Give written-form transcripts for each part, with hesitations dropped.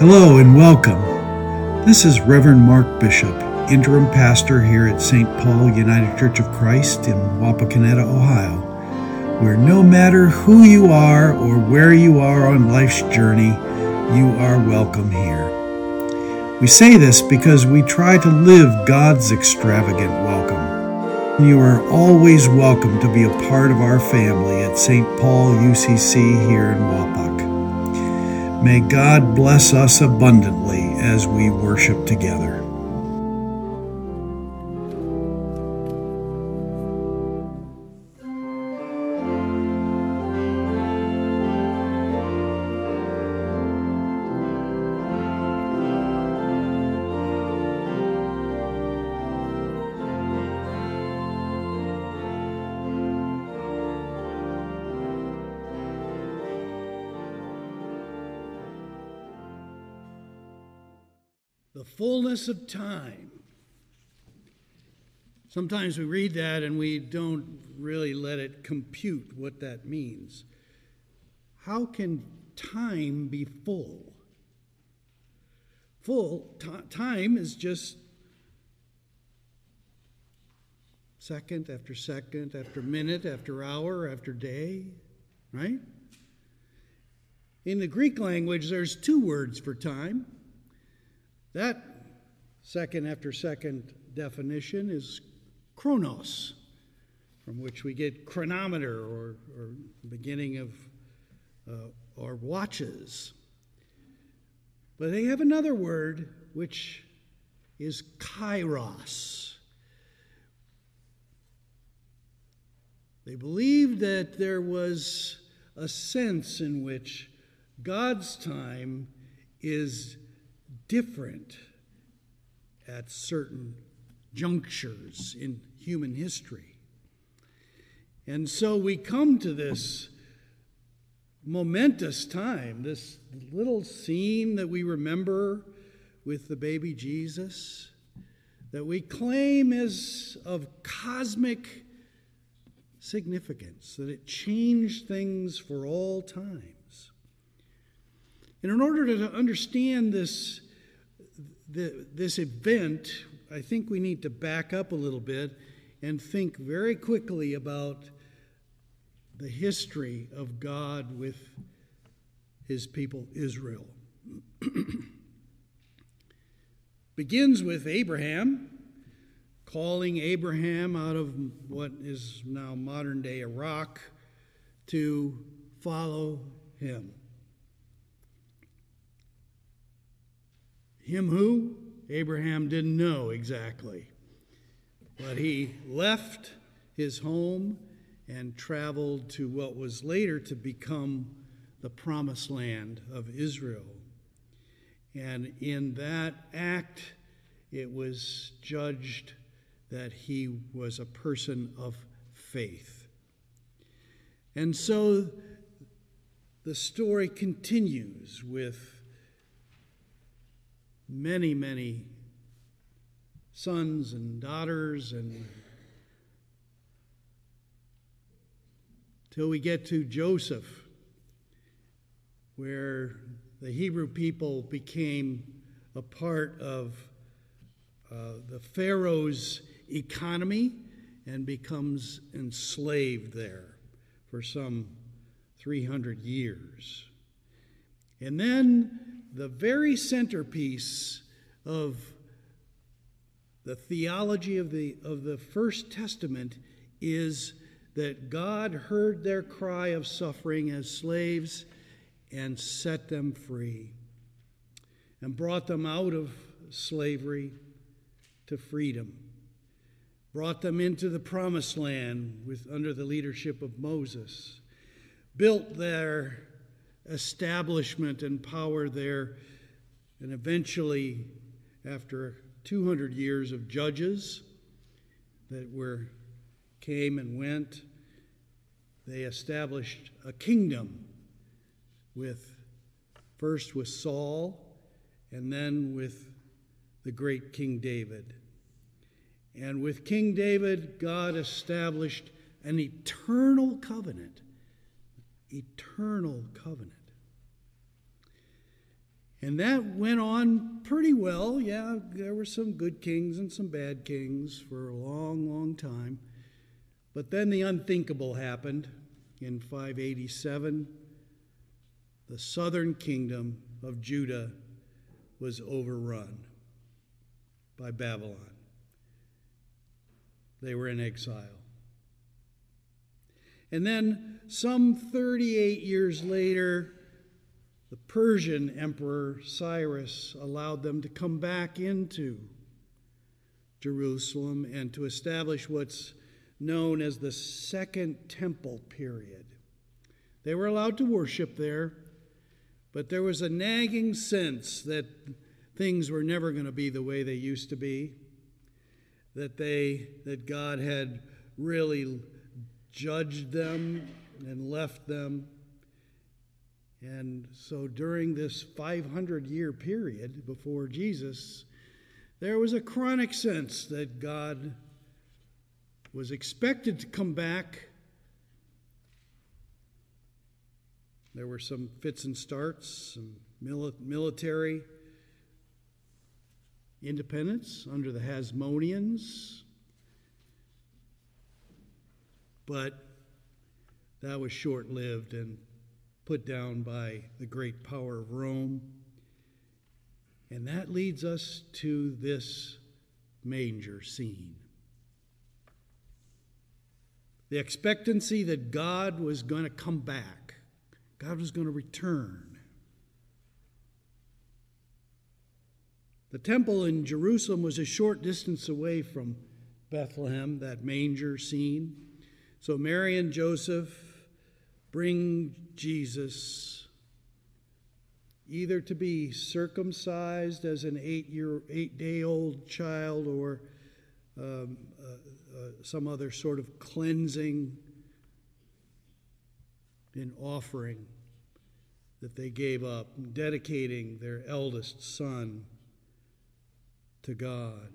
Hello and welcome. This is Reverend Mark Bishop, interim pastor here at St. Paul United Church of Christ in Wapakoneta, Ohio, where no matter who you are or where you are on life's journey, you are welcome here. We say this because we try to live God's extravagant welcome. You are always welcome to be a part of our family at St. Paul UCC here in Wapak. May God bless us abundantly as we worship together. The fullness of time. Sometimes we read that and we don't really let it compute what that means. How can time be full? Time is just second after minute after hour after day, right? In the Greek language, there's two words for time. That second after second definition is Chronos, from which we get chronometer or beginning of or watches. But they have another word which is Kairos. They believed that there was a sense in which God's time is different at certain junctures in human history. And so we come to this momentous time, this little scene that we remember with the baby Jesus, that we claim is of cosmic significance, that it changed things for all times. And in order to understand this event, I think we need to back up a little bit and think very quickly about the history of God with his people Israel. Begins with Abraham, calling Abraham out of what is now modern-day Iraq to follow him. Him who? Abraham didn't know exactly. But he left his home and traveled to what was later to become the promised land of Israel. And in that act, it was judged that he was a person of faith. And so the story continues with many, many sons and daughters, and till we get to Joseph, where the Hebrew people became a part of the Pharaoh's economy and becomes enslaved there for some 300 years. And then the very centerpiece of the theology of the First Testament is that God heard their cry of suffering as slaves and set them free and brought them out of slavery to freedom, brought them into the promised land under the leadership of Moses, built their establishment and power there, and eventually, after 200 years of judges, that came and went. They established a kingdom first with Saul and then with the great King David. And with King David, God established an eternal covenant. Eternal covenant. And that went on pretty well. Yeah, there were some good kings and some bad kings for a long, long time. But then the unthinkable happened in 587. The southern kingdom of Judah was overrun by Babylon. They were in exile. And then some 38 years later, the Persian emperor Cyrus allowed them to come back into Jerusalem and to establish what's known as the Second Temple period. They were allowed to worship there, but there was a nagging sense that things were never going to be the way they used to be, that God had really judged them and left them. And so during this 500-year period before Jesus, there was a chronic sense that God was expected to come back. There were some fits and starts, some military independence under the Hasmoneans, but that was short-lived and put down by the great power of Rome. And that leads us to this manger scene. The expectancy that God was going to come back. God was going to return. The temple in Jerusalem was a short distance away from Bethlehem, that manger scene. So Mary and Joseph bring Jesus either to be circumcised as an 8-day-old child or some other sort of cleansing and offering that they gave up, dedicating their eldest son to God.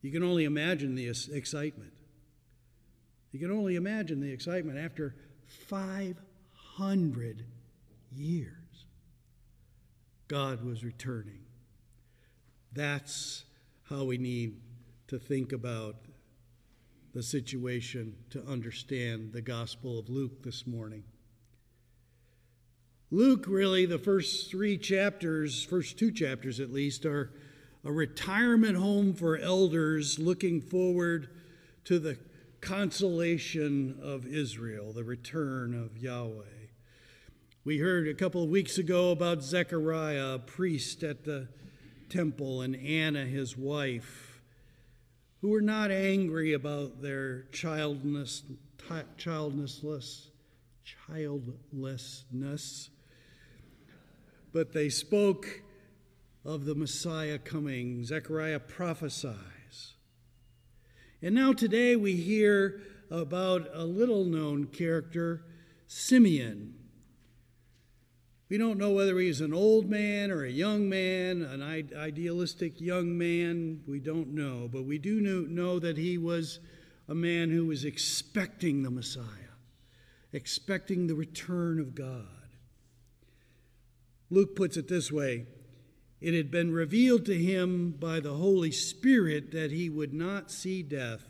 You can only imagine the excitement. You can only imagine the excitement after 500 years. God was returning. That's how we need to think about the situation to understand the Gospel of Luke this morning. Luke, really, the first two chapters at least, are a retirement home for elders looking forward to the consolation of Israel, the return of Yahweh. We heard a couple of weeks ago about Zechariah, a priest at the temple, and Anna, his wife, who were not angry about their childlessness, but they spoke of the Messiah coming. Zechariah prophesied. And now today we hear about a little-known character, Simeon. We don't know whether he's an old man or a young man, an idealistic young man. We don't know. But we do know that he was a man who was expecting the Messiah, expecting the return of God. Luke puts it this way. It had been revealed to him by the Holy Spirit that he would not see death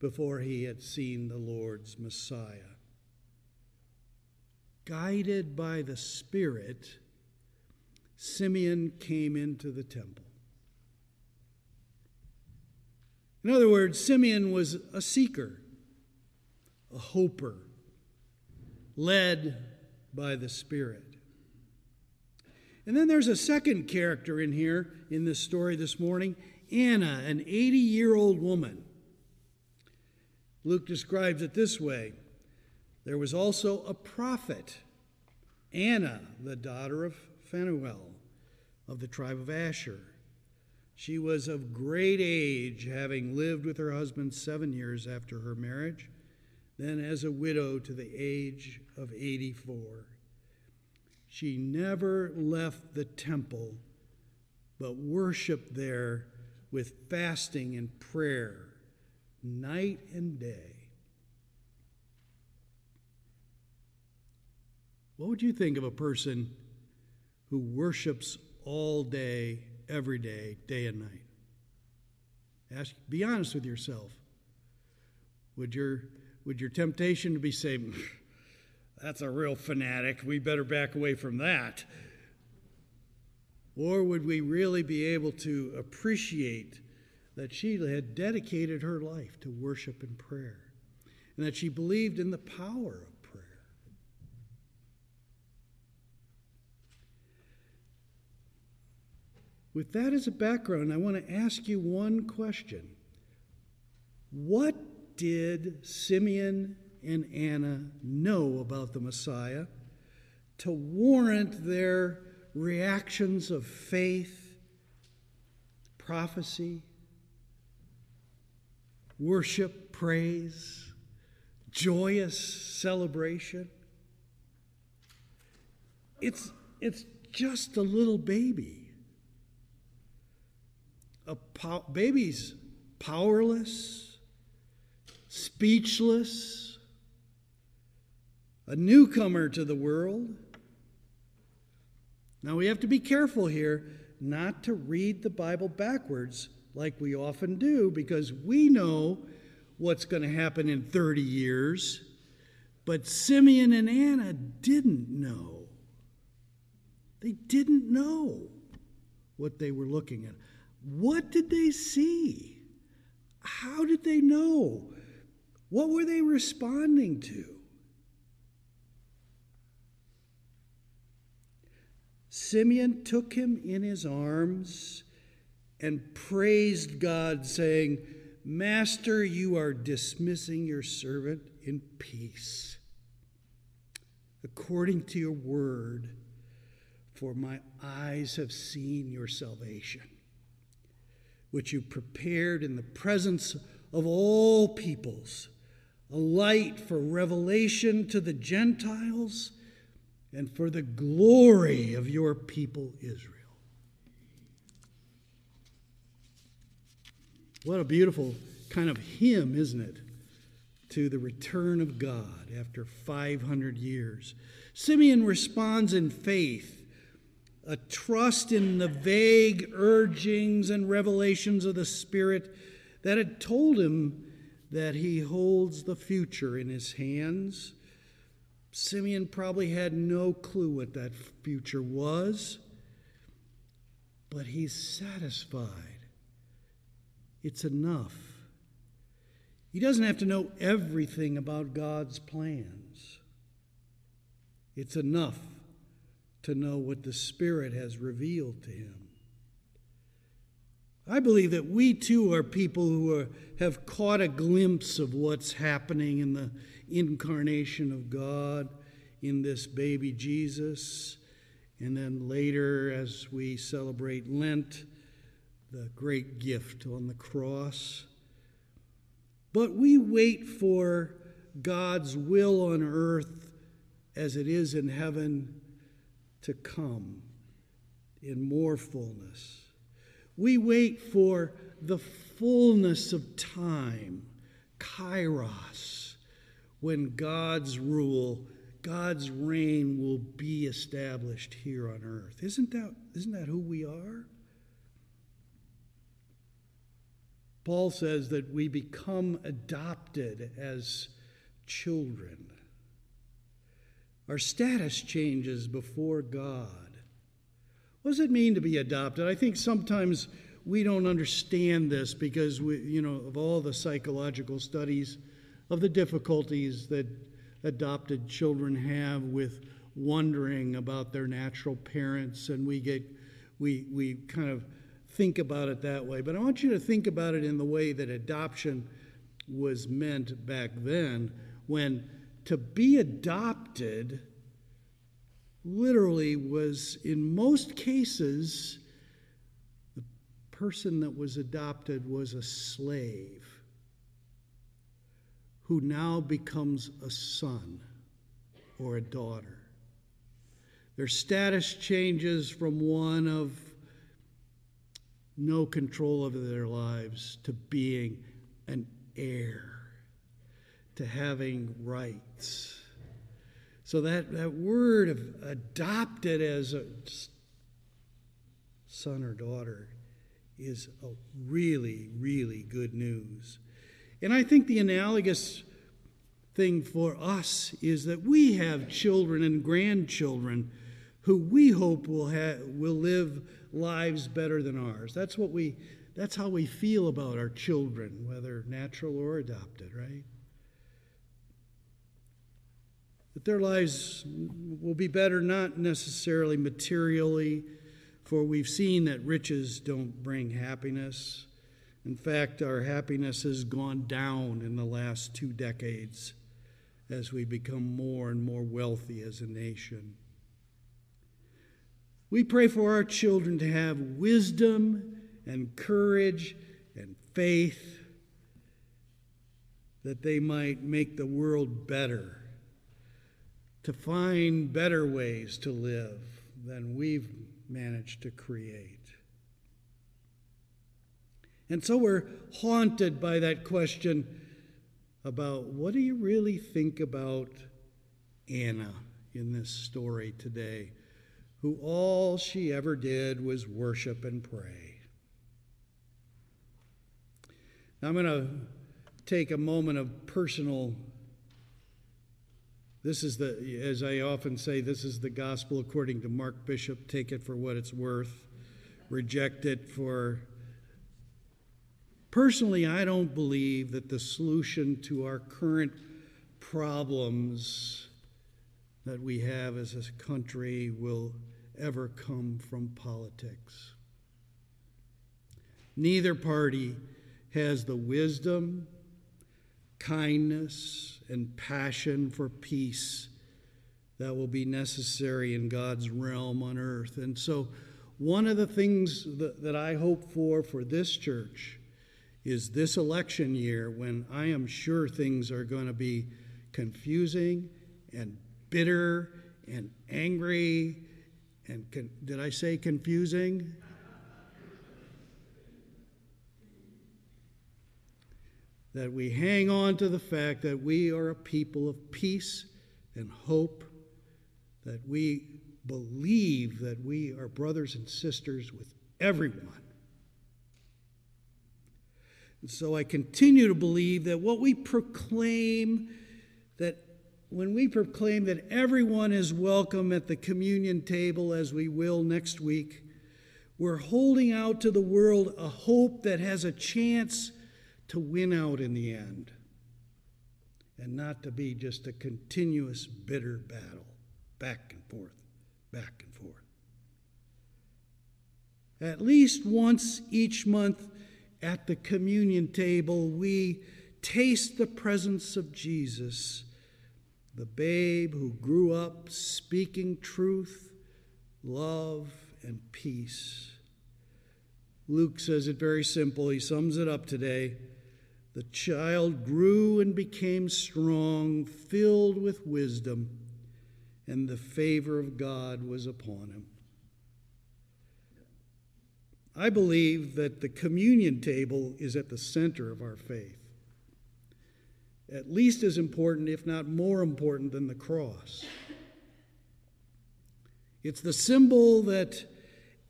before he had seen the Lord's Messiah. Guided by the Spirit, Simeon came into the temple. In other words, Simeon was a seeker, a hoper, led by the Spirit. And then there's a second character in here, in this story this morning, Anna, an 80-year-old woman. Luke describes it this way. There was also a prophet, Anna, the daughter of Phanuel, of the tribe of Asher, She was of great age, having lived with her husband 7 years after her marriage, then as a widow to the age of 84. She never left the temple, but worshiped there with fasting and prayer, night and day. What would you think of a person who worships all day, every day, day and night? Be honest with yourself. Would your temptation to be saying, that's a real fanatic, we better back away from that? Or would we really be able to appreciate that she had dedicated her life to worship and prayer, and that she believed in the power of prayer? With that as a background, I want to ask you one question. What did Simeon and Anna know about the Messiah to warrant their reactions of faith, prophecy, worship, praise, joyous celebration? It's just a little baby. Babies powerless, speechless, a newcomer to the world. Now, we have to be careful here not to read the Bible backwards like we often do, because we know what's going to happen in 30 years, but Simeon and Anna didn't know. They didn't know what they were looking at. What did they see? How did they know? What were they responding to? Simeon took him in his arms and praised God, saying, "Master, you are dismissing your servant in peace, according to your word, for my eyes have seen your salvation, which you prepared in the presence of all peoples, a light for revelation to the Gentiles and for the glory of your people Israel." What a beautiful kind of hymn, isn't it, to the return of God after 500 years. Simeon responds in faith, a trust in the vague urgings and revelations of the Spirit that had told him that he holds the future in his hands. Simeon probably had no clue what that future was, but he's satisfied. It's enough. He doesn't have to know everything about God's plans. It's enough to know what the Spirit has revealed to him. I believe that we too are people who have caught a glimpse of what's happening in the incarnation of God, in this baby Jesus, and then later as we celebrate Lent, the great gift on the cross. But we wait for God's will on earth as it is in heaven to come in more fullness. We wait for the fullness of time, Kairos, when God's rule, God's reign will be established here on earth. Isn't that who we are? Paul says that we become adopted as children. Our status changes before God. What does it mean to be adopted? I think sometimes we don't understand this because of all the psychological studies of the difficulties that adopted children have with wondering about their natural parents, and we kind of think about it that way. But I want you to think about it in the way that adoption was meant back then, when to be adopted literally was, in most cases, the person that was adopted was a slave who now becomes a son or a daughter. Their status changes from one of no control over their lives to being an heir, to having rights. So that word of adopted as a son or daughter is a really, really good news. And I think the analogous thing for us is that we have children and grandchildren who we hope will live lives better than ours. That's how we feel about our children, whether natural or adopted, right? That their lives will be better, not necessarily materially, for we've seen that riches don't bring happiness. In fact, our happiness has gone down in the last 2 decades as we become more and more wealthy as a nation. We pray for our children to have wisdom and courage and faith, that they might make the world better, to find better ways to live than we've managed to create. And so we're haunted by that question about what do you really think about Anna in this story today, who all she ever did was worship and pray. Now I'm going to take a moment of personal. As I often say, this is the gospel according to Mark Bishop. Take it for what it's worth. Reject it for... Personally, I don't believe that the solution to our current problems that we have as a country will ever come from politics. Neither party has the wisdom, kindness, and passion for peace that will be necessary in God's realm on earth. And so one of the things that I hope for this church is this election year, when I am sure things are going to be confusing and bitter and angry and did I say confusing? That we hang on to the fact that we are a people of peace and hope, that we believe that we are brothers and sisters with everyone. And so I continue to believe that when we proclaim that everyone is welcome at the communion table, as we will next week, we're holding out to the world a hope that has a chance to win out in the end, and not to be just a continuous bitter battle, back and forth, back and forth. At least once each month at the communion table, we taste the presence of Jesus, the babe who grew up speaking truth, love, and peace. Luke says it very simple. He sums it up today. The child grew and became strong, filled with wisdom, and the favor of God was upon him. I believe that the communion table is at the center of our faith, at least as important, if not more important, than the cross. It's the symbol that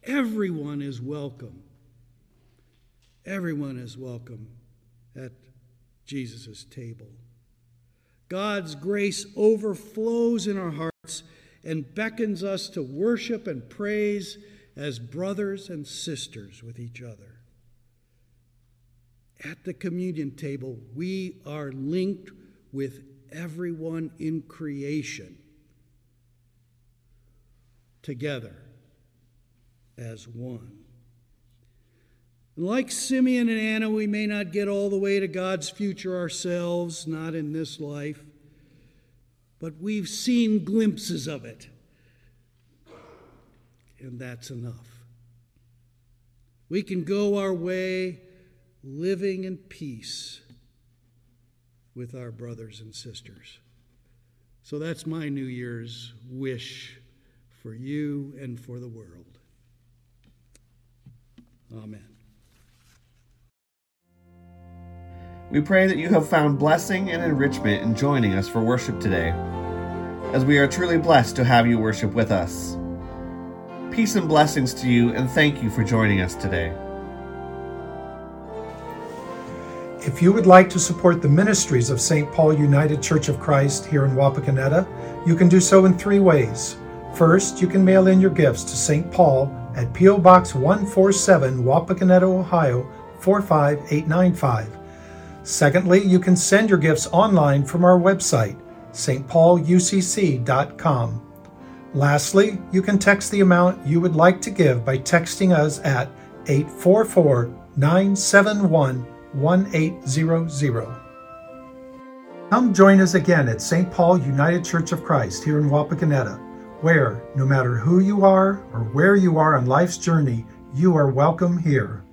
everyone is welcome. Everyone is welcome at Jesus' table. God's grace overflows in our hearts and beckons us to worship and praise as brothers and sisters with each other. At the communion table, we are linked with everyone in creation together as one. Like Simeon and Anna, we may not get all the way to God's future ourselves, not in this life, but we've seen glimpses of it, and that's enough. We can go our way living in peace with our brothers and sisters. So that's my New Year's wish for you and for the world. Amen. We pray that you have found blessing and enrichment in joining us for worship today, as we are truly blessed to have you worship with us. Peace and blessings to you, and thank you for joining us today. If you would like to support the ministries of St. Paul United Church of Christ here in Wapakoneta, you can do so in three ways. First, you can mail in your gifts to St. Paul at P.O. Box 147, Wapakoneta, Ohio 45895. Secondly, you can send your gifts online from our website, stpaulucc.com. Lastly, you can text the amount you would like to give by texting us at 844-971-1800. Come join us again at St. Paul United Church of Christ here in Wapakoneta, where, no matter who you are or where you are on life's journey, you are welcome here.